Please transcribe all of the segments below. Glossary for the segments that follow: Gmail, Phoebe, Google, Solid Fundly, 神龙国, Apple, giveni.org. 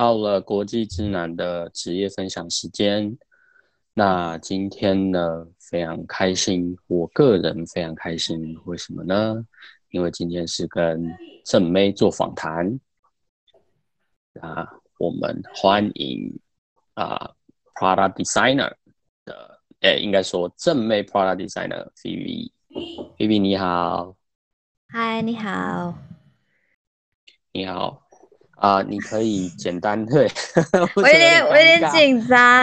到了国际之南的职业分享时间。那今天呢非常开心，我个人非常开心，为什么呢？因为今天是跟正妹做访谈。我们欢迎product designer 的，应该说正妹 product designer Phoebe。Phoebe 你好。嗨，你好。你好。你可以简单对我有点紧张。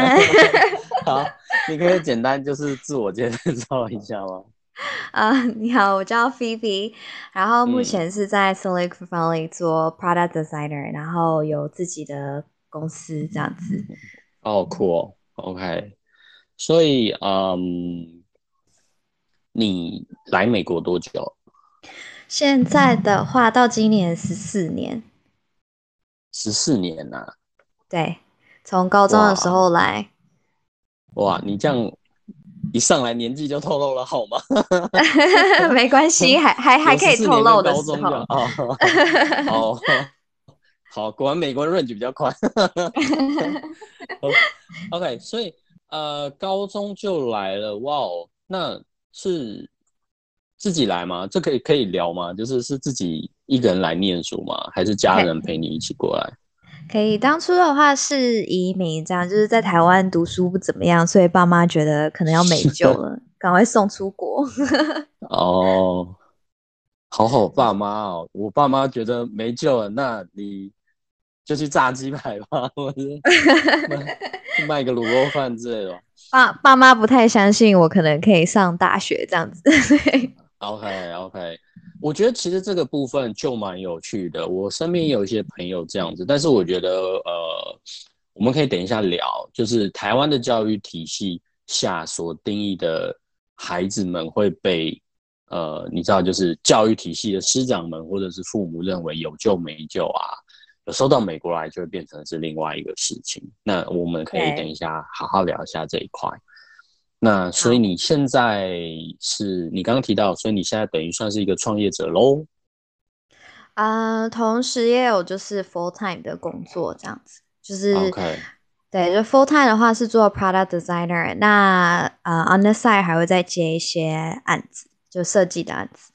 好，你可以简单就是自我介绍一下吗？你好，我叫 Phoebe， 然后目前是在 Solid Fundly 做 product designer， 然后有自己的公司这样子。哦，酷哦 ，OK。所以，你来美国多久？现在的话，到今年14年。14年啊？对，从高中的时候来。哇，你这样一上来年纪就透露了好吗？没关系，还可以透露的时候。哦，好，果然美国range比较宽。OK， 所以高中就来了，哇哦，那是自己来吗？这可以聊吗？就是是自己一个人来念书吗？还是家人陪你一起过来？可以，当初的话是移民，这样就是在台湾读书不怎么样，所以爸妈觉得可能要没救了，赶快送出国。哦，好好爸妈哦，我爸妈觉得没救了，那你就去炸鸡排吧，或者卖个卤肉饭之类的。爸妈不太相信我可能可以上大学这样子。OK， 我觉得其实这个部分就蛮有趣的。我身边有一些朋友这样子，但是我觉得我们可以等一下聊，就是台湾的教育体系下所定义的孩子们会被你知道，就是教育体系的师长们或者是父母认为有救没救啊，有时候到美国来就会变成是另外一个事情。那我们可以等一下好好聊一下这一块。那所以你现在是你刚刚提到，所以你现在等于算是一个创业者咯。同时也有就是 full time 的工作这样子，就是、okay. 对，就 full time 的话是做 product designer， 那on the side 还会再接一些案子，就设计的案子。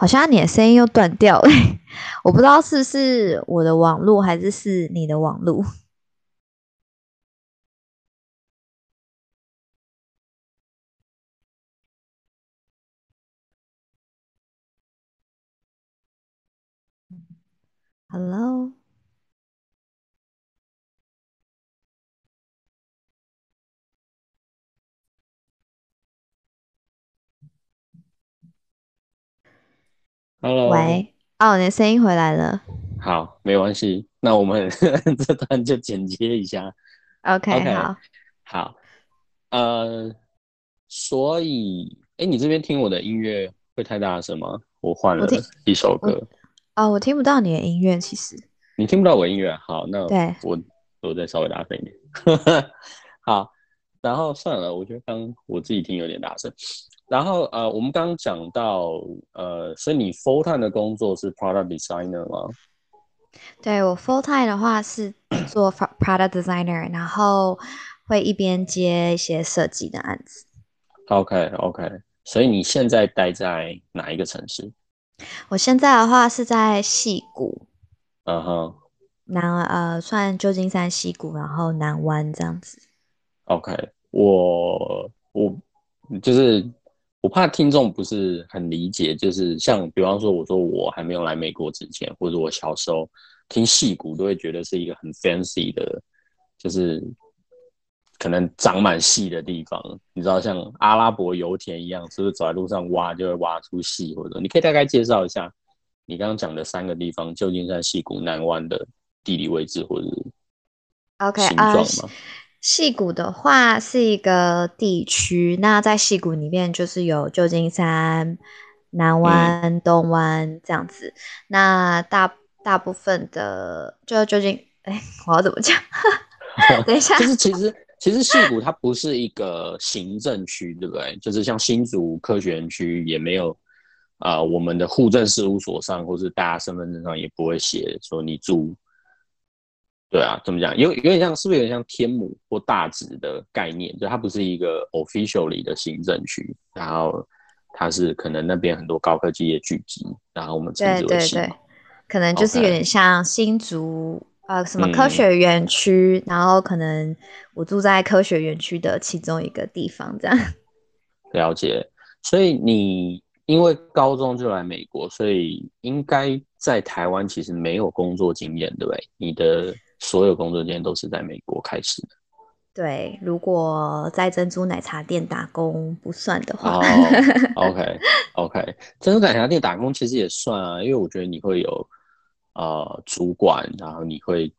好像你的声音又断掉了，我不知道是不是我的网路还是你的网路。Hello， Hello， 喂，哦，你的声音回来了。好，没关系，那我们这段就剪接一下。OK， 好。所以，你这边听我的音乐会太大声吗？我换了一首歌。哦，我听不到你的音乐，其实。你听不到我的音乐，好，那我再稍微大声一点。好，然后算了，我觉得刚我自己听有点大声。然后我们刚刚讲到所以你 full time 的工作是 product designer 吗？对，我 full time 的话是做 product designer， 然后会一边接一些设计的案子。OK， 所以你现在待在哪一个城市？我现在的话是在矽谷，算旧金山矽谷，然后南湾这样子。OK， 我就是。我怕听众不是很理解，就是像比方说我说我还没有来美国之前，或者我小时候听矽谷都会觉得是一个很 fancy 的，就是可能长满矽的地方，你知道像阿拉伯油田一样，是不是走在路上挖就会挖出矽？或者你可以大概介绍一下你刚刚讲的3个地方，旧金山、矽谷、南湾的地理位置或者形状吗？Okay, 矽谷的话是一个地区，那在矽谷里面就是有旧金山、南湾、东湾这样子。那大部分的就旧金，我要怎么讲？等一下，就是其实其实矽谷它不是一个行政区，对不对？就是像新竹科学园区也没有，我们的户政事务所上或是大家身份证上也不会写说你住，对啊，怎么讲？有点像，是不是有点像天母或大直的概念？就它不是一个 officially 的行政区，然后它是可能那边很多高科技业聚集，然后我们称之为矽谷。对对对，可能就是有点像新竹。Okay.什么科学园区，然后可能我住在科学园区的其中一个地方，这样。了解，所以你因为高中就来美国，所以应该在台湾其实没有工作经验，对不对？你的所有工作经验都是在美国开始的。对，如果在珍珠奶茶店打工不算的话。Oh, OK， 珍珠奶茶店打工其实也算啊，因为我觉得你会有。主管，然后你会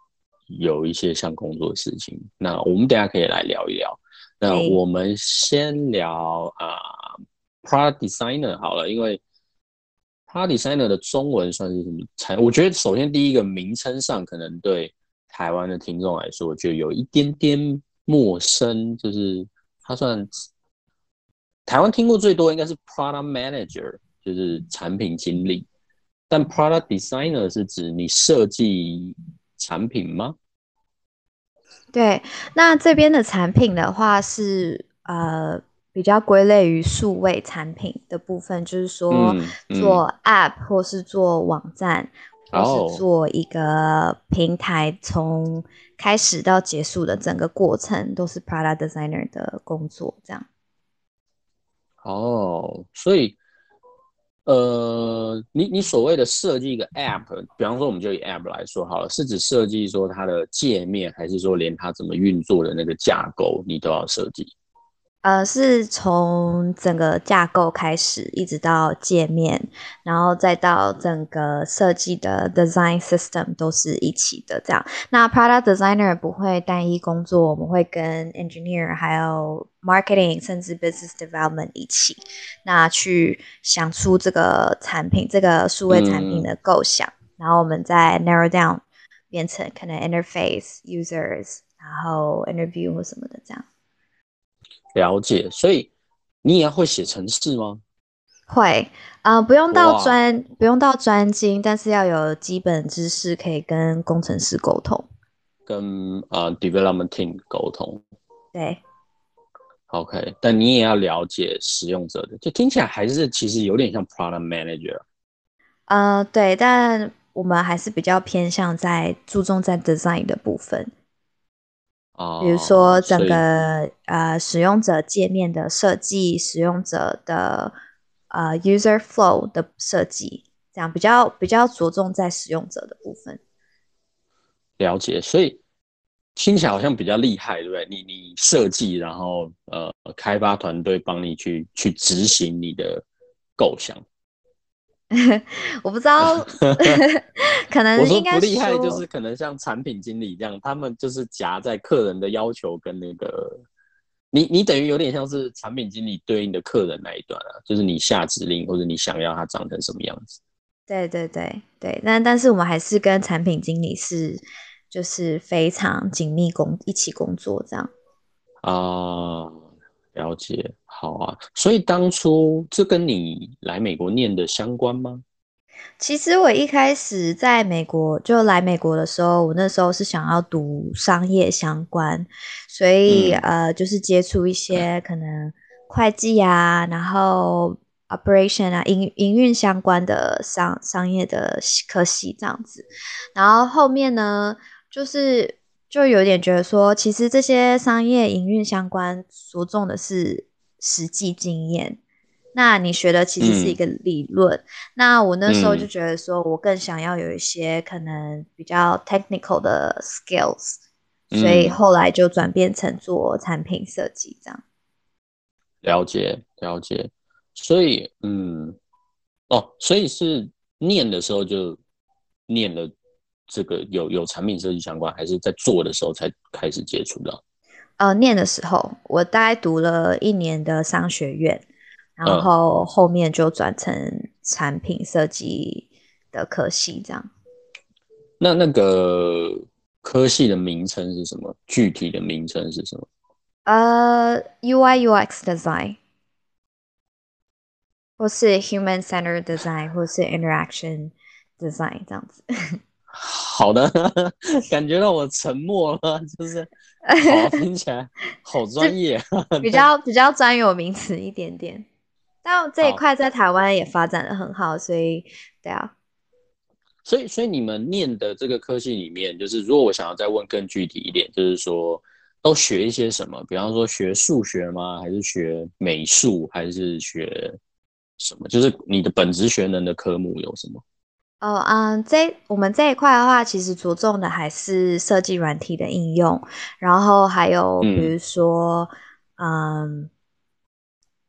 有一些像工作的事情。那我们等一下可以来聊一聊。那我们先聊product designer 好了，因为 product designer 的中文算是什么产业？我觉得首先第一个名称上可能对台湾的听众来说，我觉得有一点点陌生，就是它算台湾听过最多应该是 product manager， 就是产品经理。但 product designer 是指你设计产品吗？对，那这边的产品的话是比较归类于数位产品的部分，就是说做 app 或是做网站，或是做一个平台，从开始到结束的整个过程都是 product designer 的工作，这样。哦，所以。你所谓的设计一个 app， 比方说我们就以 app 来说好了，是指设计说它的界面，还是说连它怎么运作的那个架构你都要设计？是从整个架构开始，一直到界面，然后再到整个设计的 design system 都是一起的这样。那 product designer 不会单一工作，我们会跟 engineer 还有 marketing 甚至 business development 一起，那去想出这个产品，这个数位产品的构想，然后我们再 narrow down 变成可能 interface users， 然后 interview 或什么的这样。了解，所以你也会写程式吗？会，不用到专精，但是要有基本知识，可以跟工程师沟通，跟development team 沟通。对 ，OK， 但你也要了解使用者的，就听起来还是其实有点像 product manager。对，但我们还是比较偏向注重在 design 的部分。比如说整个使用者界面的设计，使用者的user flow 的设计，这样比较着重在使用者的部分。了解，所以听起来好像比较厉害，对不对？你设计，然后开发团队帮你去执行你的构想。我不知道可能应该说我说不厉害就是可能像产品经理这样，他们就是夹在客人的要求跟那个你等于有点像是产品经理对应的客人那一段啊，就是你下指令或者你想要它长成什么样子。对对对对，但是我们还是跟产品经理是就是非常紧密一起工作这样了解，好啊。所以当初这跟你来美国念的相关吗？其实我一开始在美国就来美国的时候，我那时候是想要读商业相关，所以就是接触一些可能会计啊，然后 operation 啊，营运相关的商业的科系这样子。然后后面呢，就有点觉得说，其实这些商业营运相关着重的是实际经验，那你学的其实是一个理论。那我那时候就觉得说，我更想要有一些可能比较 technical 的 skills，所以后来就转变成做产品设计这样。了解，了解。所以，所以是念的时候就念了。这个有产品设计相关，还是在做的时候才开始接触到？念的时候，我大概读了1年的商学院，然后后面就转成产品设计的科系这样。那个科系的名称是什么？具体的名称是什么？ UI UX design， 或是 human centered design， 或是 interaction design 这样子。好的，感觉到我沉默了，就是好听起来好专业，比较专有名词一点点。但这一块在台湾也发展得很好，所以对啊。所以你们念的这个科系里面，就是如果我想要再问更具体一点，就是说都学一些什么？比方说学数学吗？还是学美术？还是学什么？就是你的本职学能的科目有什么？我们这一块的话，其实着重的还是设计软体的应用，然后还有比如说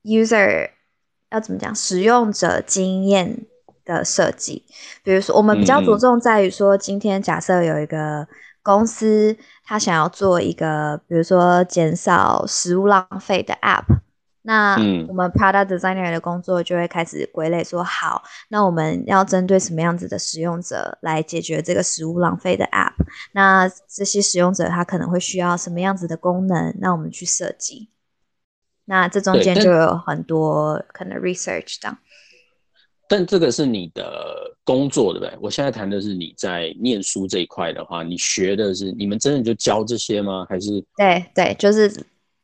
，user 要怎么讲，使用者经验的设计。比如说，我们比较着重在于说，今天假设有一个公司，他想要做一个，比如说减少食物浪费的 App。那我们 product designer 的工作就会开始归类说，好，那我们要针对什么样子的使用者来解决这个食物浪费的 app， 那这些使用者他可能会需要什么样子的功能，那我们去设计，那这中间就有很多可能 research 这样。但这个是你的工作对不对？我现在谈的是你在念书这一块的话，你学的是你们真的就教这些吗？还是对，就是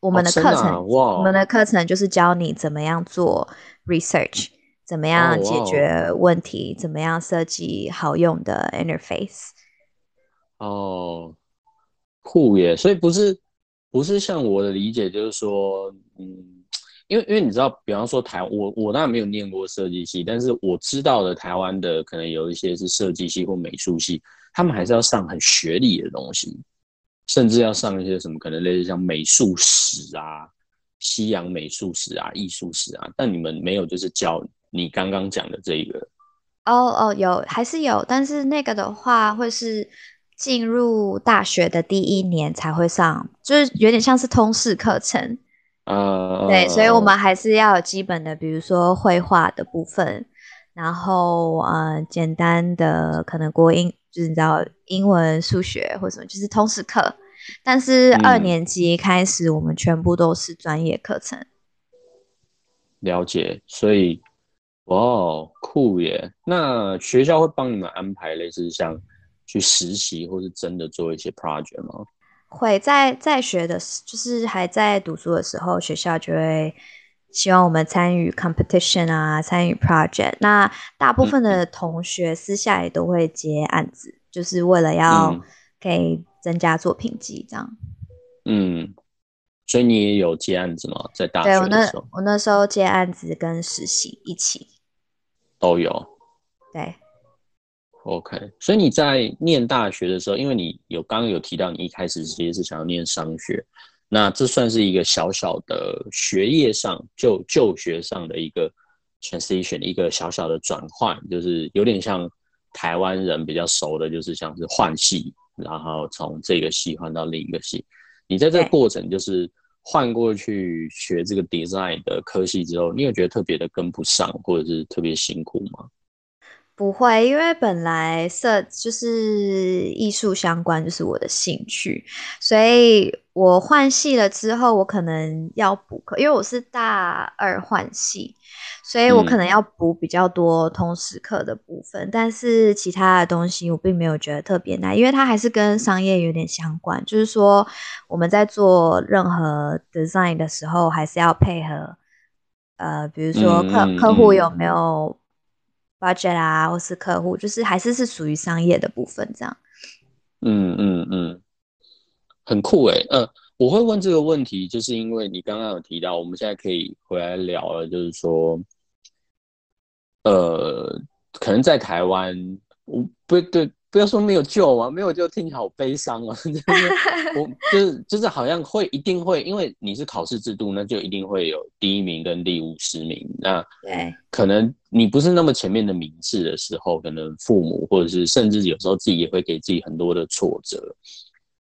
我们的课程，我们的课程就是教你怎么样做 research， 怎么样解决问题，怎么样设计好用的 interface。哦，酷耶！所以不是像我的理解，就是说，因为你知道，比方说台湾，我当然没有念过设计系，但是我知道的台湾的可能有一些是设计系或美术系，他们还是要上很学理的东西。甚至要上一些什么可能类似像美术史啊、西洋美术史啊、艺术史啊，但你们没有就是教你刚刚讲的这一个。有还是有，但是那个的话会是进入大学的第一年才会上，就是有点像是通识课程。对，所以我们还是要有基本的，比如说绘画的部分，然后简单的可能国英。就是你知道英文、数学或什么，就是通识课。但是二年级开始，我们全部都是专业课程。了解，所以哇，酷耶！那学校会帮你们安排类似像去实习，或是真的做一些 project 吗？会，在学的，就是还在读书的时候，学校就会希望我们参与 competition 啊，参与 project。 那大部分的同学私下也都会接案子，就是为了要可以增加作品集这样。所以你也有接案子吗？在大学的时候？对，我那时候接案子跟实习一起都有。对， OK。 所以你在念大学的时候，因为你刚刚有提到你一开始其实是想要念商学，那这算是一个小小的学业上就学上的一个 transition， 一个小小的转换，就是有点像台湾人比较熟的，就是像是换系，然后从这个系换到另一个系。你在这个过程就是换过去学这个 design 的科系之后，你有觉得特别的跟不上，或者是特别辛苦吗？不会，因为本来就是艺术相关就是我的兴趣，所以我换系了之后，我可能要补课，因为我是大二换系，所以我可能要补比较多通识课的部分，但是其他的东西我并没有觉得特别难，因为它还是跟商业有点相关，就是说我们在做任何 design 的时候，还是要配合比如说客户有没有budget 啊，或是客户，就是还是属于商业的部分这样。很酷耶。我会问这个问题，就是因为你刚刚有提到，我们现在可以回来聊了，就是说，可能在台湾，不要说没有救啊，没有救听起来好悲伤啊。就是好像会一定会，因为你是考试制度，那就一定会有第一名跟第50名。那可能你不是那么前面的名次的时候，可能父母或者是甚至有时候自己也会给自己很多的挫折。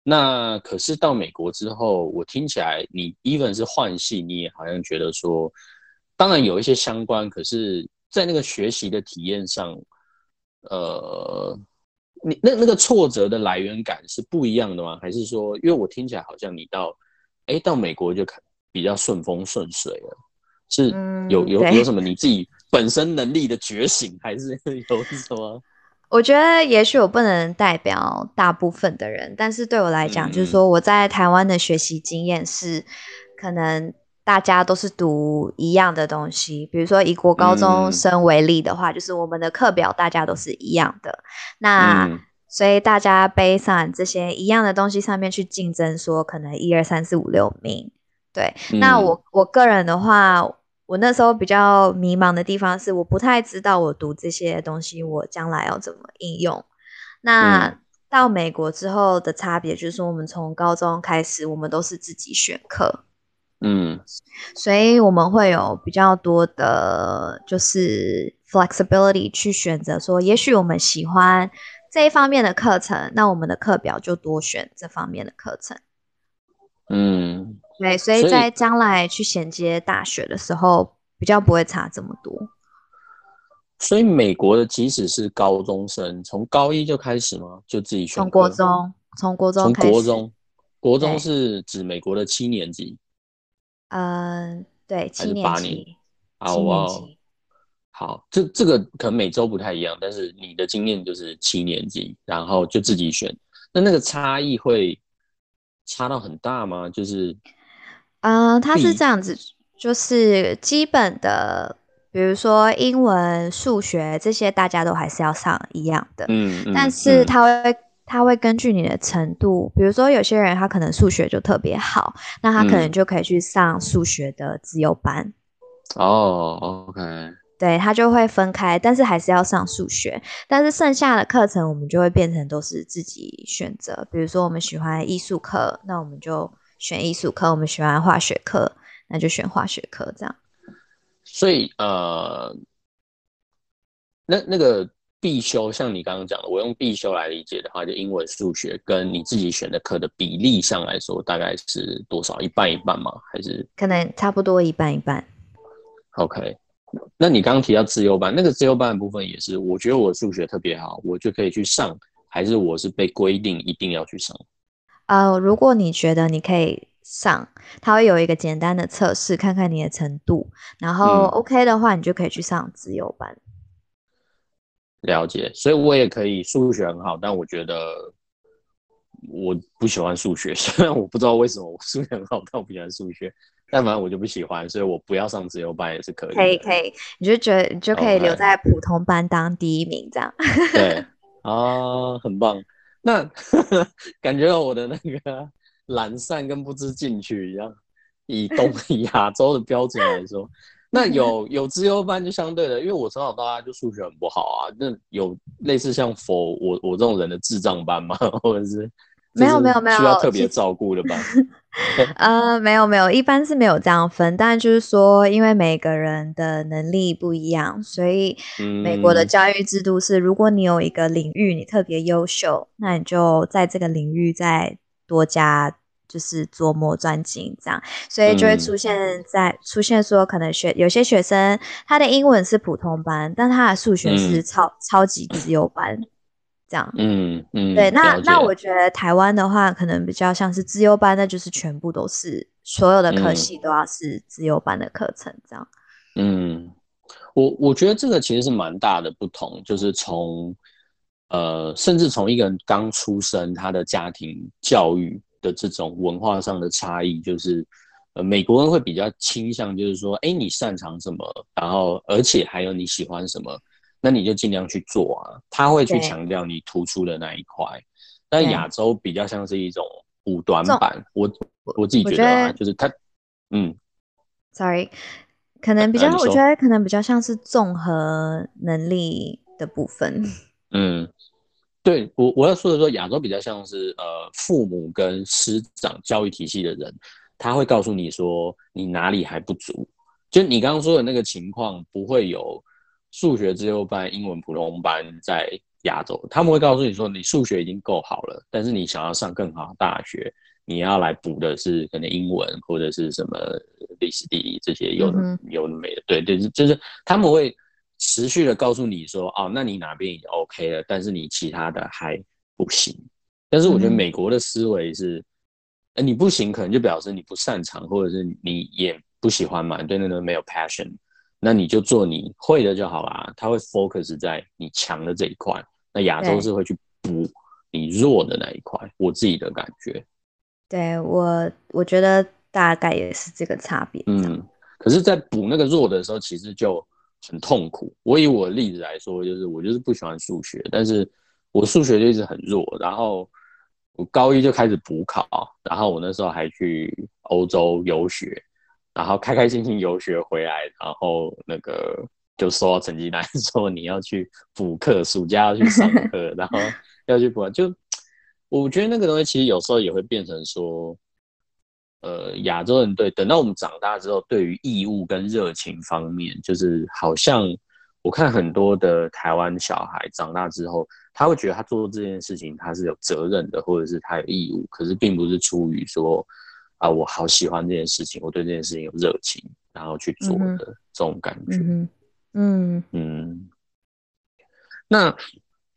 那可是到美国之后，我听起来你 even 是换系，你也好像觉得说，当然有一些相关，可是在那个学习的体验上，你那个挫折的来源感是不一样的吗？还是说，因为我听起来好像你到哎，到美国就比较顺风顺水了？是有什么你自己本身能力的觉醒，还是有什么？我觉得也许我不能代表大部分的人，但是对我来讲，就是说我在台湾的学习经验是，可能大家都是读一样的东西，比如说以国高中生为例的话，就是我们的课表大家都是一样的，那所以大家 based on 这些一样的东西上面去竞争，说可能1、2、3、4、5、6名，对，那我个人的话。我那时候比较迷茫的地方是我不太知道我读这些东西我将来要怎么应用。那到美国之后的差别就是说我们从高中开始我们都是自己选课，所以我们会有比较多的就是 flexibility 去选择说也许我们喜欢这一方面的课程，那我们的课表就多选这方面的课程。对，所以在将来去衔接大学的时候比较不会差这么多。所以美国的即使是高中生从高一就开始吗？就自己选课？从国中开始。国中是指美国的7年级？对，7年级。还是8年？好，这个可能每周不太一样，但是你的经验就是7年级，然后就自己选。那个差异会差到很大吗？就是它是这样子，就是基本的，比如说英文、数学这些，大家都还是要上一样的。但是它会根据你的程度，比如说有些人他可能数学就特别好，那他可能就可以去上数学的自由班。OK。对，他就会分开，但是还是要上数学。但是剩下的课程我们就会变成都是自己选择，比如说我们喜欢艺术课，那我们就选艺术课，我们喜欢化学课，那就选化学课，这样。所以那个必修，像你刚刚讲的，我用必修来理解的话，就英文、数学跟你自己选的课的比例上来说，大概是多少？1半1半吗？还是可能差不多1半1半。OK。那你刚刚提到自由班，那个自由班的部分也是，我觉得我数学特别好，我就可以去上，还是我是被规定一定要去上？如果你觉得你可以上，它会有一个简单的测试，看看你的程度，然后 OK 的话，你就可以去上自由班。了解，所以我也可以数学很好，但我觉得我不喜欢数学，虽然我不知道为什么我数学很好，但我不喜欢数学。但反正我就不喜欢，所以我不要上自由班也是可以的。可以，你就可以留在普通班当第一名这样。对很棒。那感觉到我的那个懒散跟不知进取一样，以东亚洲的标准来说，那有自由班就相对的，因为我从小到大就数学很不好啊。那有类似像我这种人的智障班吗？或者是？没有，需要特别照顾的吧？没有，一般是没有这样分，但就是说，因为每个人的能力不一样，所以美国的教育制度是，如果你有一个领域你特别优秀，那你就在这个领域再多加就是琢磨专精这样，所以就会出现说，可能有些学生他的英文是普通班，但他的数学是超级自由班。这样，对，那我觉得台湾的话，可能比较像是自由班，那就是全部都是所有的科系都要是自由班的课程，这样。我觉得这个其实是蛮大的不同，就是从甚至从一个人刚出生，他的家庭教育的这种文化上的差异，就是美国人会比较倾向，就是说，哎，你擅长什么，然后而且还有你喜欢什么。那你就尽量去做啊，他会去强调你突出的那一块。但亚洲比较像是一种补短板，我自己觉得啊，就是他，我觉得可能比较像是综合能力的部分。对，我要说的说，亚洲比较像是父母跟师长教育体系的人，他会告诉你说你哪里还不足，就你刚刚说的那个情况不会有。数学自由班、英文普通班在亚洲，他们会告诉你说，你数学已经够好了，但是你想要上更好的大学，你要来补的是可能英文或者是什么历史、地理这些有的没的，对，就是他们会持续的告诉你说，哦，那你哪边已经 OK 了，但是你其他的还不行。但是我觉得美国的思维是，你不行可能就表示你不擅长，或者是你也不喜欢嘛，你对那个没有 passion， 那你就做你会的就好啦。他会 focus 在你强的这一块，那亚洲是会去补你弱的那一块，我自己的感觉。对，我觉得大概也是这个差别。嗯，可是在补那个弱的时候其实就很痛苦。我以我的例子来说，就是我就是不喜欢数学，但是我数学就一直很弱，然后我高一就开始补考，然后我那时候还去欧洲游学，然后开开心心游学回来，然后那个就收到成绩单说你要去补课，暑假要去上课，然后要去补课。就我觉得那个东西其实有时候也会变成说，亚洲人对等到我们长大之后，对于义务跟热情方面，就是好像我看很多的台湾小孩长大之后，他会觉得他做这件事情他是有责任的，或者是他有义务，可是并不是出于说啊我好喜欢这件事情，我对这件事情有热情，然后去做的这种感觉。嗯，那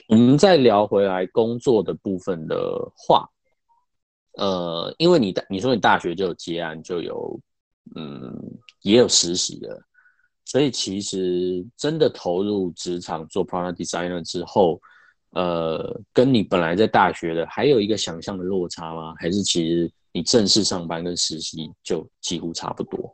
我们再聊回来工作的部分的话，因为你说你大学就有接案，就有也有实习的，所以其实真的投入职场做 product designer 之后，跟你本来在大学的还有一个想象的落差吗？还是其实你正式上班跟实习就几乎差不多？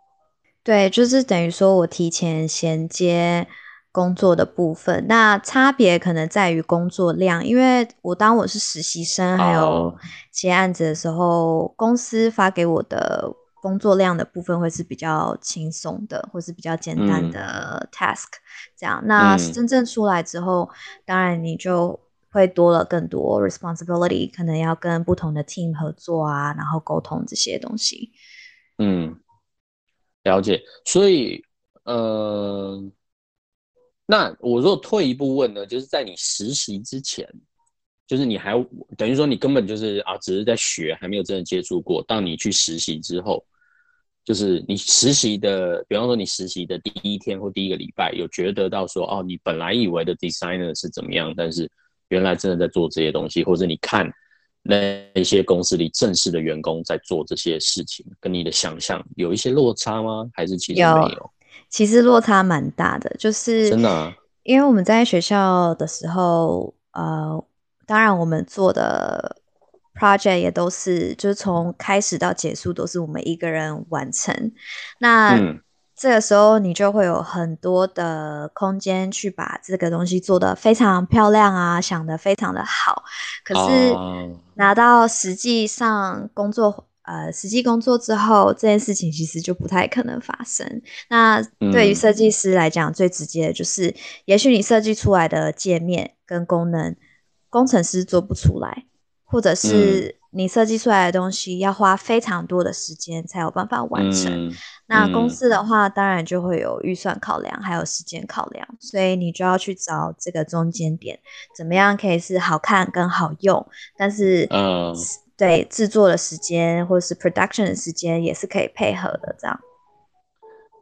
对，就是等于说我提前衔接工作的部分，那差别可能在于工作量，因为当我是实习生还有接案子的时候，公司发给我的工作量的部分会是比较轻松的，或是比较简单的 task，这样。那真正出来之后，当然你就会多了更多 responsibility， 可能要跟不同的 team 合作啊，然后沟通这些东西。嗯，了解。所以，那我若退一步问呢，就是在你实习之前，就是你还等于说你根本就是啊，只是在学，还没有真的接触过。当你去实习之后，就是你实习的，比方说你实习的第一天或第一个礼拜，有觉得到说哦，你本来以为的 designer 是怎么样，但是原来真的在做这些东西，或者你看那些公司里正式的员工在做这些事情，跟你的想象有一些落差吗？还是其实没有？其实落差蛮大的，就是真的啊，因为我们在学校的时候，当然我们做的 project 也都是就是从开始到结束都是我们一个人完成，那这个时候你就会有很多的空间去把这个东西做得非常漂亮啊，想得非常的好，可是拿到实际上工作实际工作之后，这件事情其实就不太可能发生。那对于设计师来讲，最直接的就是也许你设计出来的界面跟功能工程师做不出来，或者是你设计出来的东西要花非常多的时间才有办法完成，那公司的话当然就会有预算考量还有时间考量，所以你就要去找这个中间点，怎么样可以是好看跟好用，但是对制作的时间或是 production 的时间也是可以配合的，这样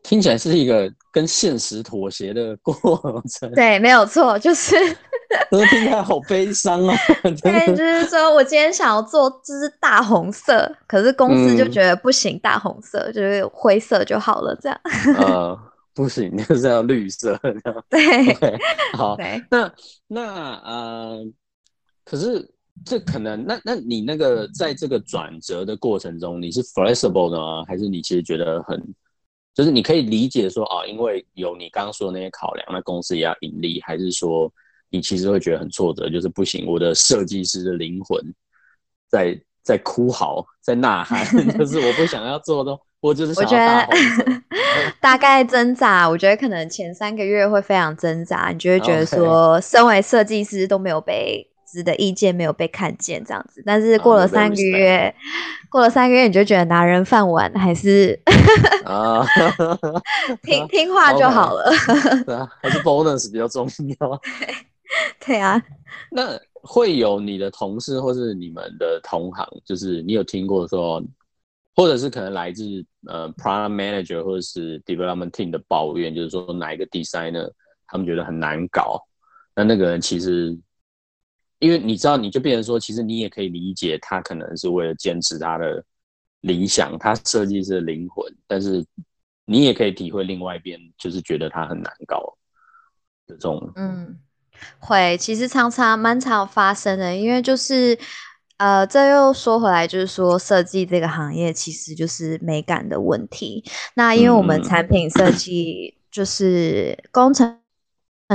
听起来是一个跟现实妥协的过程。对，没有错，就是听起来好悲伤啊！对，就是说我今天想要做就是大红色，可是公司就觉得不行，大红色就是灰色就好了，这样。不行，就是要绿色。对， okay， 好。对，那可是这可能那你那个在这个转折的过程中，你是 flexible 的吗？还是你其实觉得很？就是你可以理解说啊，因为有你刚刚说的那些考量，那公司也要盈利，还是说你其实会觉得很挫折，就是不行，我的设计师的灵魂在哭嚎，在呐喊，就是我不想要做的，我就是想要大红色。我觉得大概挣扎，我觉得可能前3个月会非常挣扎，你就会觉得说，身为设计师都没有被自己的意见没有被看见这样子，但是过了3个月，你就觉得拿人饭碗，还是听话就好了。对啊，还是 bonus 比较重要。对啊，那会有你的同事或是你们的同行，就是你有听过说，或者是可能来自product manager 或者是 development team 的抱怨，就是说哪一个 designer 他们觉得很难搞，那个人其实。因为你知道，你就变成说，其实你也可以理解他可能是为了坚持他的理想，它设计是灵魂，但是你也可以体会另外一边，就是觉得它很难搞的这种。嗯，会，其实蛮常发生的，因为就是这又说回来，就是说设计这个行业其实就是美感的问题。那因为我们产品设计就是工程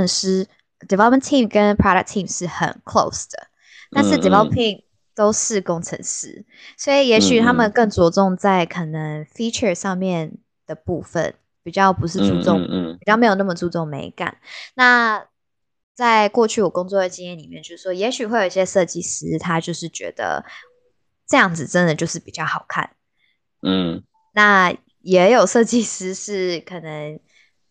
师 development team 跟 product team 是很 close 的，但是 developing 都是工程师，所以也许他们更着重在可能 feature 上面的部分，比较不是注重，比较没有那么注重美感。那在过去我工作的经验里面，就是说也许会有一些设计师他就是觉得这样子真的就是比较好看，那也有设计师是可能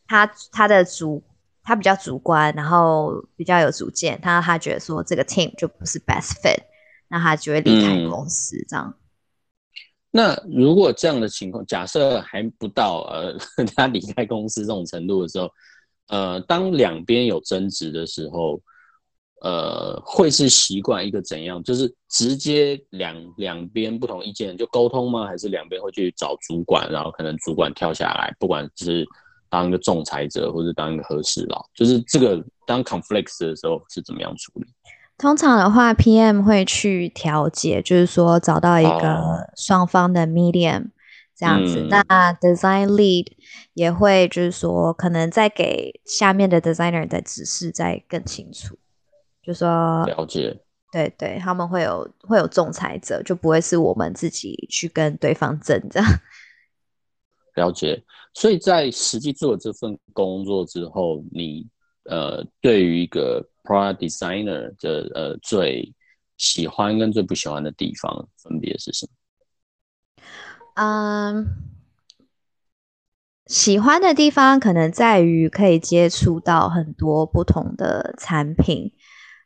他比较主观，然后比较有主见，他觉得说这个 team 就不是 best fit， 那他就会离开公司这样。那如果这样的情况假设还不到他离开公司这种程度的时候，当两边有争执的时候，会是习惯一个怎样？就是直接两边不同意见就沟通吗？还是两边会去找主管，然后可能主管跳下来，不管是当一个仲裁者或是当一个和事佬，就是这个当 conflicts 的时候是怎么样处理？通常的话 ，PM 会去调解，就是说找到一个双方的 medium。这样子，那 design lead 也会就是说，可能再给下面的 designer 的指示再更清楚，就说了解，对对，他们会有仲裁者，就不会是我们自己去跟对方争这样。了解，所以在实际做这份工作之后，你对于一个 product designer 的最喜欢跟最不喜欢的地方分别是什么？喜欢的地方可能在于可以接触到很多不同的产品，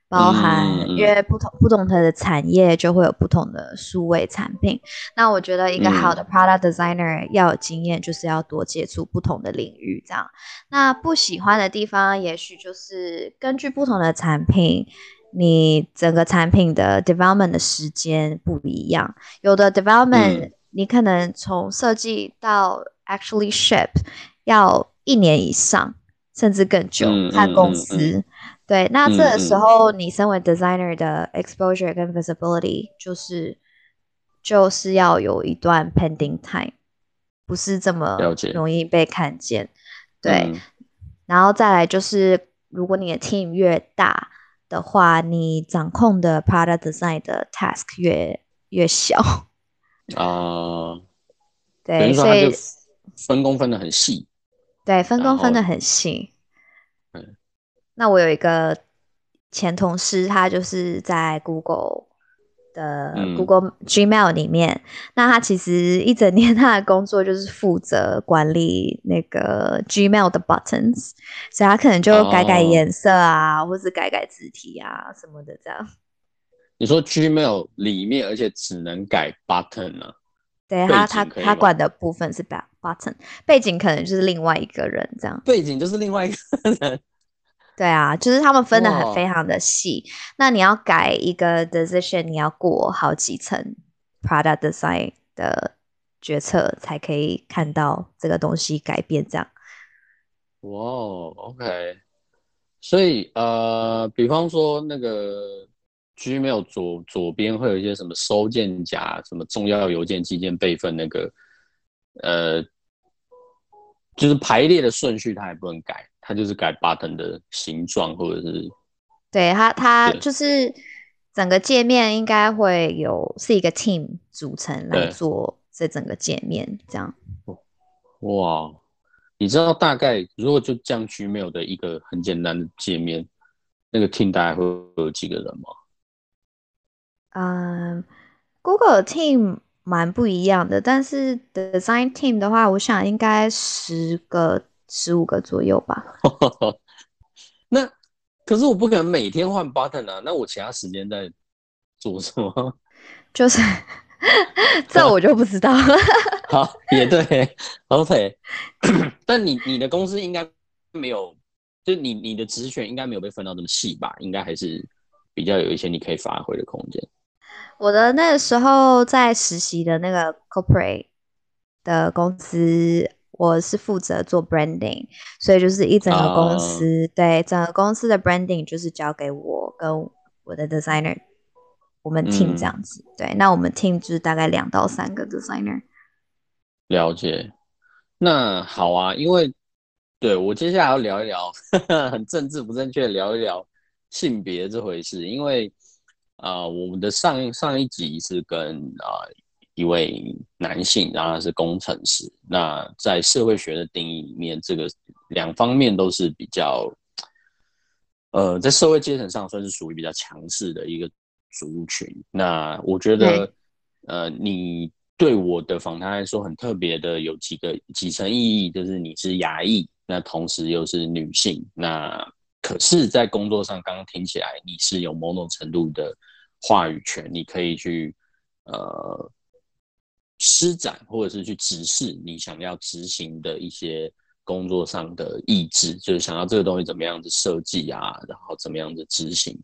包含因为不同的产业就会有不同的数位产品。那我觉得一个好的 product designer 要有经验，就是要多接触不同的领域这样。那不喜欢的地方也许就是根据不同的产品，你整个产品的 development 的时间不一样，有的 development 你可能从设计到 actually ship 要1年以上，甚至更久，看公司。对，那这个时候你身为 designer 的 exposure 跟 visibility 就是要有一段 pending time， 不是这么容易被看见。对，然后再来就是，如果你的 team 越大的话，你掌控的 product design 的 task 越小。对，等于说他就分工分得很细。对，分工分得很细。那我有一个前同事，他就是在 Google 的 Google Gmail 里面，那他其实一整年他的工作就是负责管理那个 Gmail 的 buttons， 所以他可能就改颜色啊，或是改字体啊什么的这样。你说 Gmail 里面，而且只能改 button 啊？对，他管的部分是 button， 背景可能就是另外一个人这样。背景就是另外一个人。对啊，就是他们分得很非常的细。那你要改一个 decision， 你要过好几层 product design 的决策才可以看到这个东西改变这样。哇 ，OK， 所以比方说那个。Gmail 左边会有一些什么收件夹、什么重要邮件、寄件备份那个，就是排列的顺序，它也不能改，它就是改 button 的形状或者是。对，它就是整个界面应该会是一个 team 组成来做这整个界面这样。哇，你知道大概如果就这样 Gmail 的一个很简单的界面，那个 team 大概会有几个人吗？Google team 蛮不一样的，但是 design team 的话，我想应该10个、15个左右吧。那可是我不可能每天换 button 啊，那我其他时间在做什么？就是这我就不知道了。好，也对 ，OK 。但你的公司应该没有，就你的职权应该没有被分到这么细吧？应该还是比较有一些你可以发挥的空间。我的那个时候在实习的那个 corporate 的公司，我是负责做 branding， 所以就是一整个公司、对整个公司的 branding 就是交给我跟我的 designer， 我们 team 这样子、对，那我们 team 就是大概2到3个 designer。 了解。那好啊，因为对我接下来要聊一聊很政治不正确，聊一聊性别这回事。因为我们的上一集是跟一位男性，然后他是工程师。那在社会学的定义里面，这个两方面都是比较在社会阶层上算是属于比较强势的一个族群。那我觉得你对我的访谈来说很特别的有几层意义，就是你是亚裔，那同时又是女性，那可是在工作上刚刚听起来你是有某种程度的话语权，你可以去施展或者是去指示你想要执行的一些工作上的意志，就是想要这个东西怎么样子设计啊，然后怎么样子执行。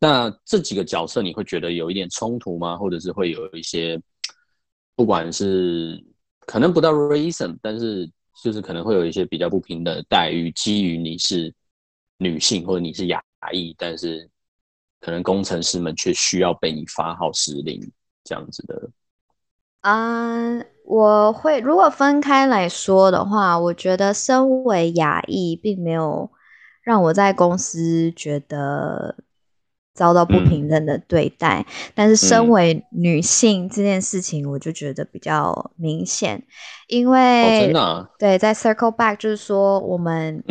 那这几个角色你会觉得有一点冲突吗？或者是会有一些不管是可能不到 racism， 但是就是可能会有一些比较不平等的待遇，基于你是女性或者你是亚裔，但是可能工程师们却需要被你发号施令这样子的。我会如果分开来说的话，我觉得身为亚裔并没有让我在公司觉得遭到不平等的对待，但是身为女性这件事情我就觉得比较明显，因为真的对，在 circle back 就是说我们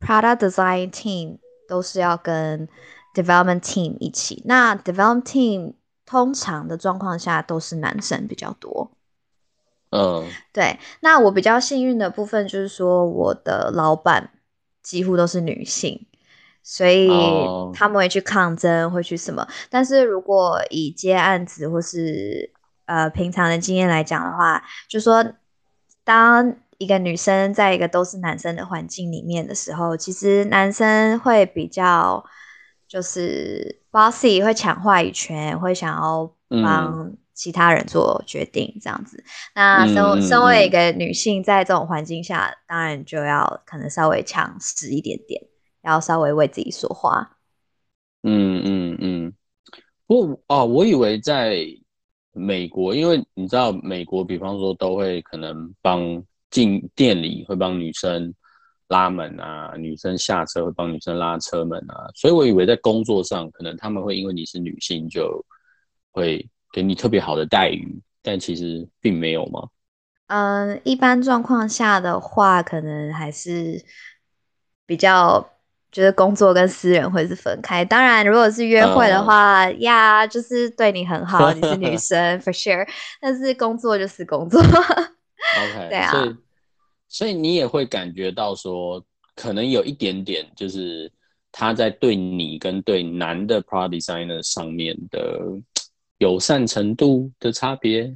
product design team 都是要跟 development team 一起，那 development team 通常的状况下都是男生比较多。对，那我比较幸运的部分就是说我的老板几乎都是女性，所以他们会去抗争，会去什么。但是如果以接案子或是平常的经验来讲的话，就说当一个女生在一个都是男生的环境里面的时候，其实男生会比较就是 bossy， 会抢话语权，会想要帮其他人做决定这样子。那身为一个女性在这种环境下，当然就要可能稍微强势一点点，要稍微为自己说话。不过我以为在美国，因为你知道美国比方说都会可能帮进店里会帮女生拉门啊，女生下车会帮女生拉车门啊，所以我以为在工作上可能他们会因为你是女性就会给你特别好的待遇，但其实并没有吗？一般状况下的话可能还是比较就是工作跟私人会是分开。当然如果是约会的话呀，就是对你很好，你是女生for sure， 但是工作就是工作OK， 对啊，所以你也会感觉到说可能有一点点就是他在对你跟对男的 product designer 上面的友善程度的差别。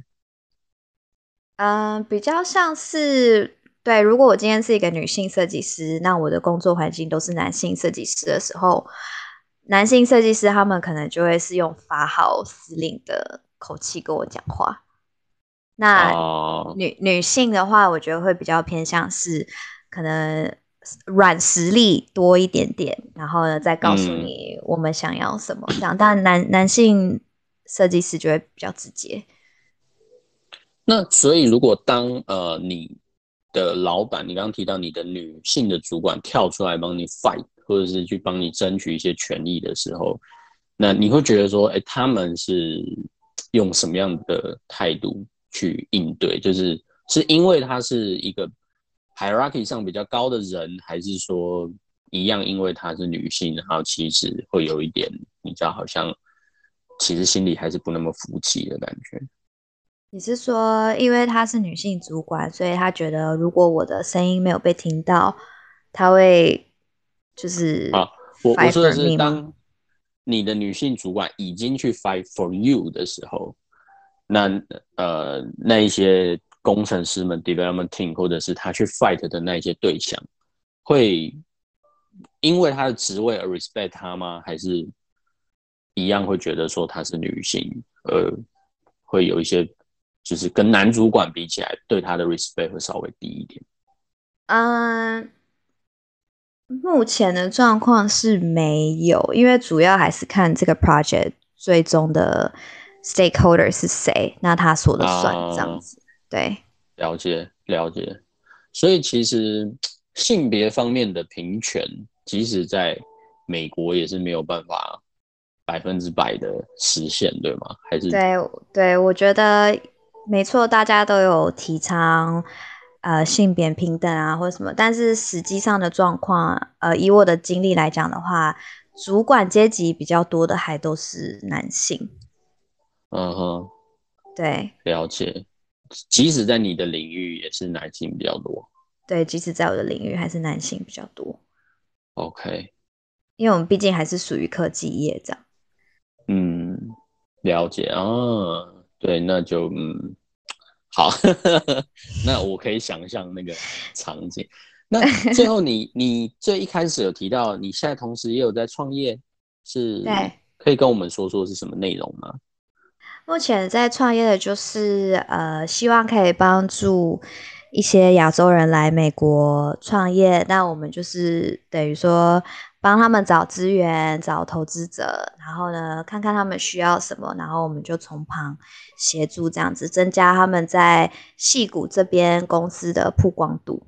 比较像是对，如果我今天是一个女性设计师，那我的工作环境都是男性设计师的时候，男性设计师他们可能就会是用发号施令的口气跟我讲话。那女性的话，我觉得会比较偏向是可能软实力多一点点，然后呢再告诉你我们想要什么这样。但男性设计师就会比较直接。那所以如果当你的老板，你刚刚提到你的女性的主管跳出来帮你 fight 或者是去帮你争取一些权益的时候，那你会觉得说他们是用什么样的态度去应对？就是是因为他是一个 hierarchy 上比较高的人，还是说一样因为他是女性，然后其实会有一点你知道好像其实心里还是不那么服气的感觉？你是说因为她是女性主管，所以她觉得如果我的声音没有被听到，她会就是我说的是当你的女性主管已经去 fight for you 的时候，那一些工程师们 development team 或者是她去 fight 的那一些对象，会因为她的职位而 respect 她吗？还是一样会觉得说她是女性，会有一些就是跟男主管比起来对她的 respect 会稍微低一点。目前的状况是没有，因为主要还是看这个 project 最终的 stakeholder 是谁，那他说的算这样子。对，了解了解。所以其实性别方面的平权，即使在美国也是没有办法100%的实现，对吗？还是对对，我觉得没错，大家都有提倡性别平等啊，或者什么，但是实际上的状况，以我的经历来讲的话，主管阶级比较多的还都是男性。嗯哼，对，了解。即使在你的领域也是男性比较多。对，即使在我的领域还是男性比较多。OK， 因为我们毕竟还是属于科技业这样。嗯，了解啊，对，那就好那我可以想象那个场景。那最后你最一开始有提到你现在同时也有在创业，是可以跟我们说说是什么内容吗？目前在创业的就是希望可以帮助一些亚洲人来美国创业，那我们就是等于说帮他们找资源、找投资者，然后呢，看看他们需要什么，然后我们就从旁协助这样子，增加他们在矽谷这边公司的曝光度。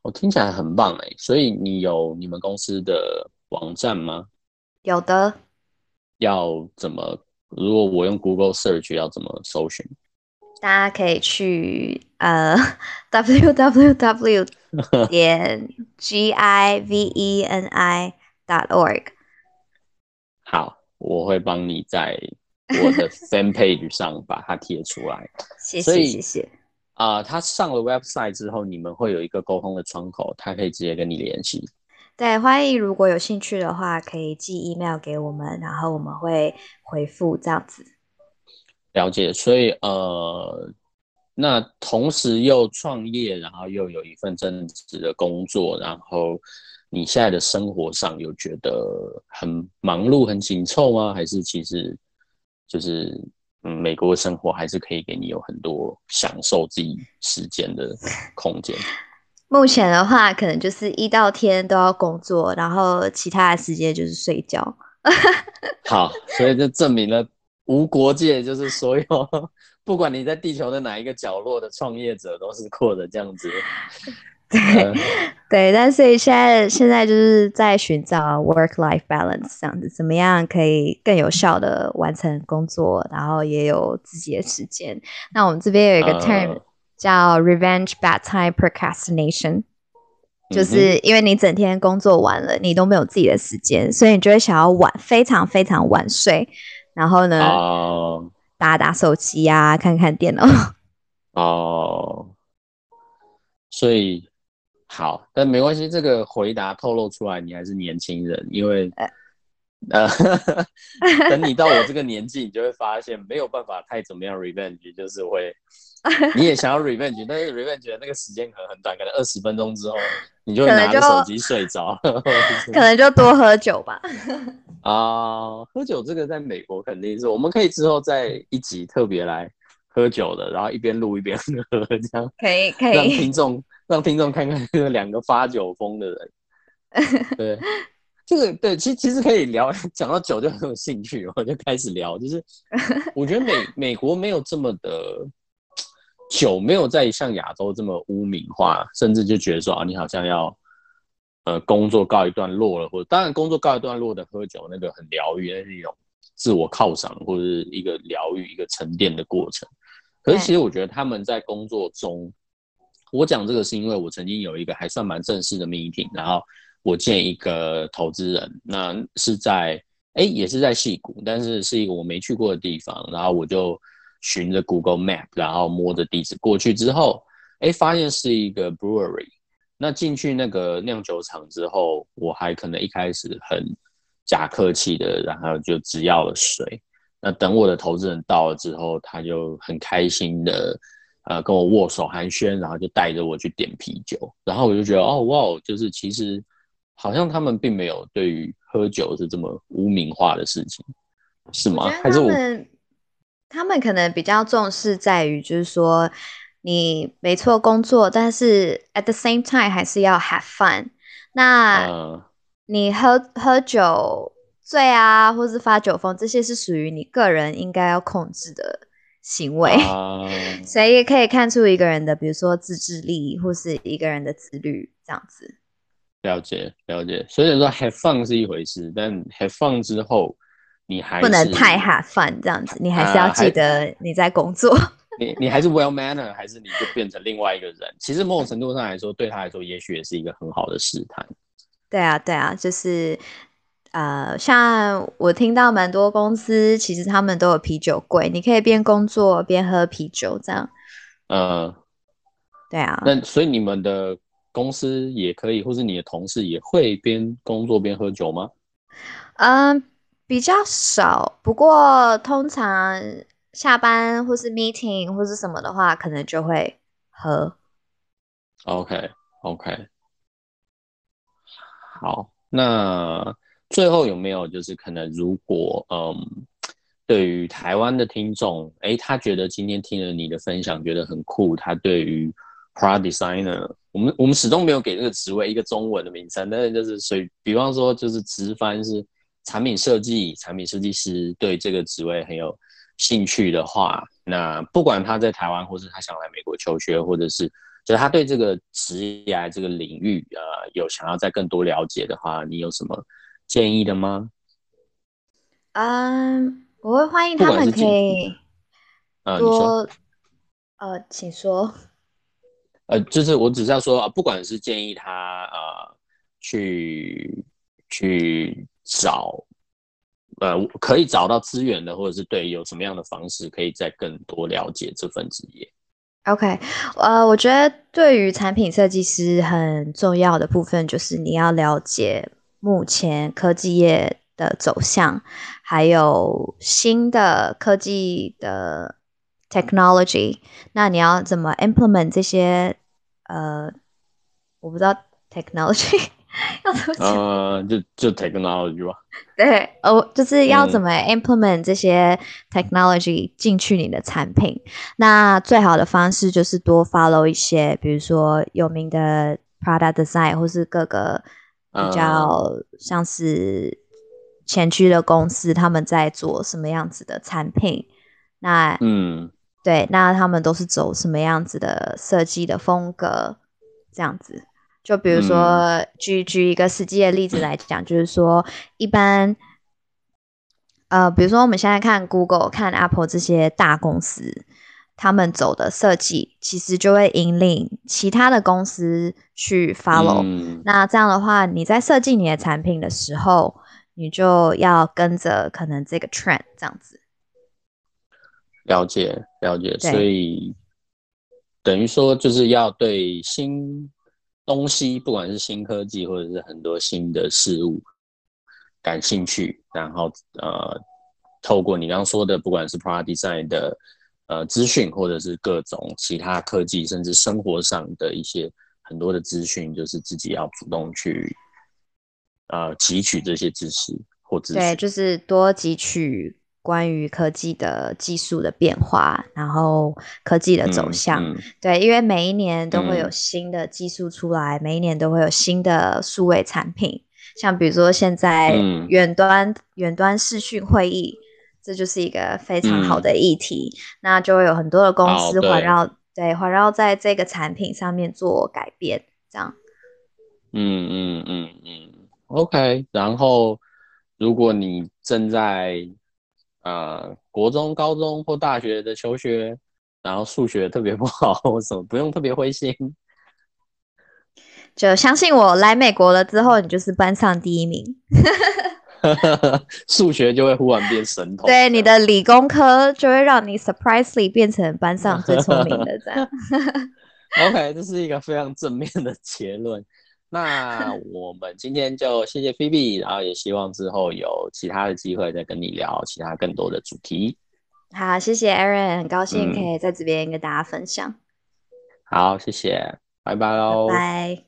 我听起来很棒哎，所以你有你们公司的网站吗？有的。要怎么？如果我用 Google Search 要怎么搜寻？大家可以去www.giveni.org。 好，我会帮你在我的 fan page 上把它贴出来。谢谢谢谢。他上了 website 之后，你们会有一个沟通的窗口，他可以直接跟你联系。对，欢迎，如果有兴趣的话，可以寄 email 给我们，然后我们会回复这样子。了解，所以那同时又创业，然后又有一份正职的工作，然后你现在的生活上有觉得很忙碌、很紧凑吗？还是其实就是美国生活还是可以给你有很多享受自己时间的空间？目前的话，可能就是1到天都要工作，然后其他的时间就是睡觉。好，所以就证明了。无国界，就是所有不管你在地球的哪一个角落的创业者都是过的这样子。对，对，但所以现在就是在寻找 work-life balance 这样子，怎么样可以更有效的完成工作，然后也有自己的时间。那我们这边有一个 term、叫 revenge bedtime procrastination。就是因为你整天工作完了，你都没有自己的时间，所以你就会想要非常非常晚睡。然后呢，打手机啊，看看电脑。所以好，但没关系，这个回答透露出来，你还是年轻人，因为等你到我这个年纪，你就会发现没有办法太怎么样 revenge， 就是会，你也想要 revenge， 但是 revenge 的那个时间可能很短，可能20分钟之后，你就会拿着手机睡着，可能就多喝酒吧。喝酒这个在美国肯定是，我们可以之后再一集特别来喝酒的，然后一边录一边喝，这样可以让听众看看这两个发酒疯的人。对，这个对，其实可以聊，讲到酒就很有兴趣，我就开始聊，就是我觉得美国没有这么的酒，没有在像亚洲这么污名化，甚至就觉得说你好像要。工作告一段落了，或者当然工作告一段落的喝酒那个很疗愈，那是一种自我犒赏或者是一个疗愈、一个沉淀的过程。可是其实我觉得他们在工作中，我讲这个是因为我曾经有一个还算蛮正式的 meeting， 然后我见一个投资人，那是在也是在矽谷，但是是一个我没去过的地方，然后我就循着 Google Map， 然后摸着地址过去之后，发现是一个 brewery。那进去那个酿酒厂之后，我还可能一开始很假客气的，然后就只要了水。那等我的投资人到了之后，他就很开心的跟我握手寒暄，然后就带着我去点啤酒。然后我就觉得哇，就是其实好像他们并没有对于喝酒是这么污名化的事情。是吗？还是他们可能比较重视在于就是说你没错工作，但是 at the same time 还是要 have fun。 那你喝酒醉啊或是发酒疯，这些是属于你个人应该要控制的行为，所以也可以看出一个人的比如说自制力或是一个人的自律这样子。了解了解，所以说 have fun 是一回事，但 have fun 之后你还是不能太 have fun 这样子，你还是要记得你在工作。你还是 well manner， 还是你就变成另外一个人。其实某种程度上来说，对他来说也许也是一个很好的试探。对啊对啊，就是像我听到蛮多公司其实他们都有啤酒柜，你可以边工作边喝啤酒这样。对啊。那所以你们的公司也可以，或是你的同事也会边工作边喝酒吗？比较少，不过通常下班或是 meeting 或是什么的话，可能就会喝。OK OK， 好。那最后有没有就是可能如果对于台湾的听众，他觉得今天听了你的分享觉得很酷，他对于 Product Designer， 我们始终没有给这个职位一个中文的名称，但是就是所以比方说就是直翻是产品设计、产品设计师，对这个职位很有兴趣的话，那不管他在台湾或是他想来美国求学，或者是就是他对这个职业这个领域有想要再更多了解的话，你有什么建议的吗？我会欢迎他们可以多请说。就是我只是要说，不管是建议他去找可以找到资源的，或者是对有什么样的方式可以再更多了解这份职业。OK， 我觉得对于产品设计师很重要的部分就是你要了解目前科技业的走向，还有新的科技的 technology， 那你要怎么 implement 这些我不知道 technology 要怎么讲，就 technology 吧。对，就是要怎么 implement 这些 technology 进去你的产品。那最好的方式就是多 follow 一些比如说有名的 product design 或是各个比较像是前驱的公司，他们在做什么样子的产品，那对，那他们都是走什么样子的设计的风格这样子。就比如说举一个实际的例子来讲，就是说一般比如说我们现在看 Google 看 Apple 这些大公司，他们走的设计其实就会引领其他的公司去 follow，那这样的话你在设计你的产品的时候，你就要跟着可能这个 trend 这样子。了解了解，所以等于说就是要对新东西，不管是新科技或者是很多新的事物感兴趣，然后透过你刚刚说的不管是 Product Design 的资讯，或者是各种其他科技甚至生活上的一些很多的资讯，就是自己要主动去汲取这些知识或资讯。对，就是多汲取关于科技的技术的变化，然后科技的走向。对，因为每一年都会有新的技术出来，每一年都会有新的数位产品，像比如说现在远端视讯会议，这就是一个非常好的议题，那就会有很多的公司环绕在这个产品上面做改变这样。OK， 然后如果你正在国中、高中或大学的求学，然后数学特别不好或什么，不用特别灰心，就相信我，来美国了之后你就是班上第一名。数学就会忽然变神童，对，你的理工科就会让你 surprisingly 变成班上最聪明的这样。OK， 这是一个非常正面的结论。那我们今天就谢谢 Phoebe， 然后也希望之后有其他的机会再跟你聊其他更多的主题。好，谢谢 Aaron， 很高兴可以在这边跟大家分享。好，谢谢，拜拜喽，拜拜。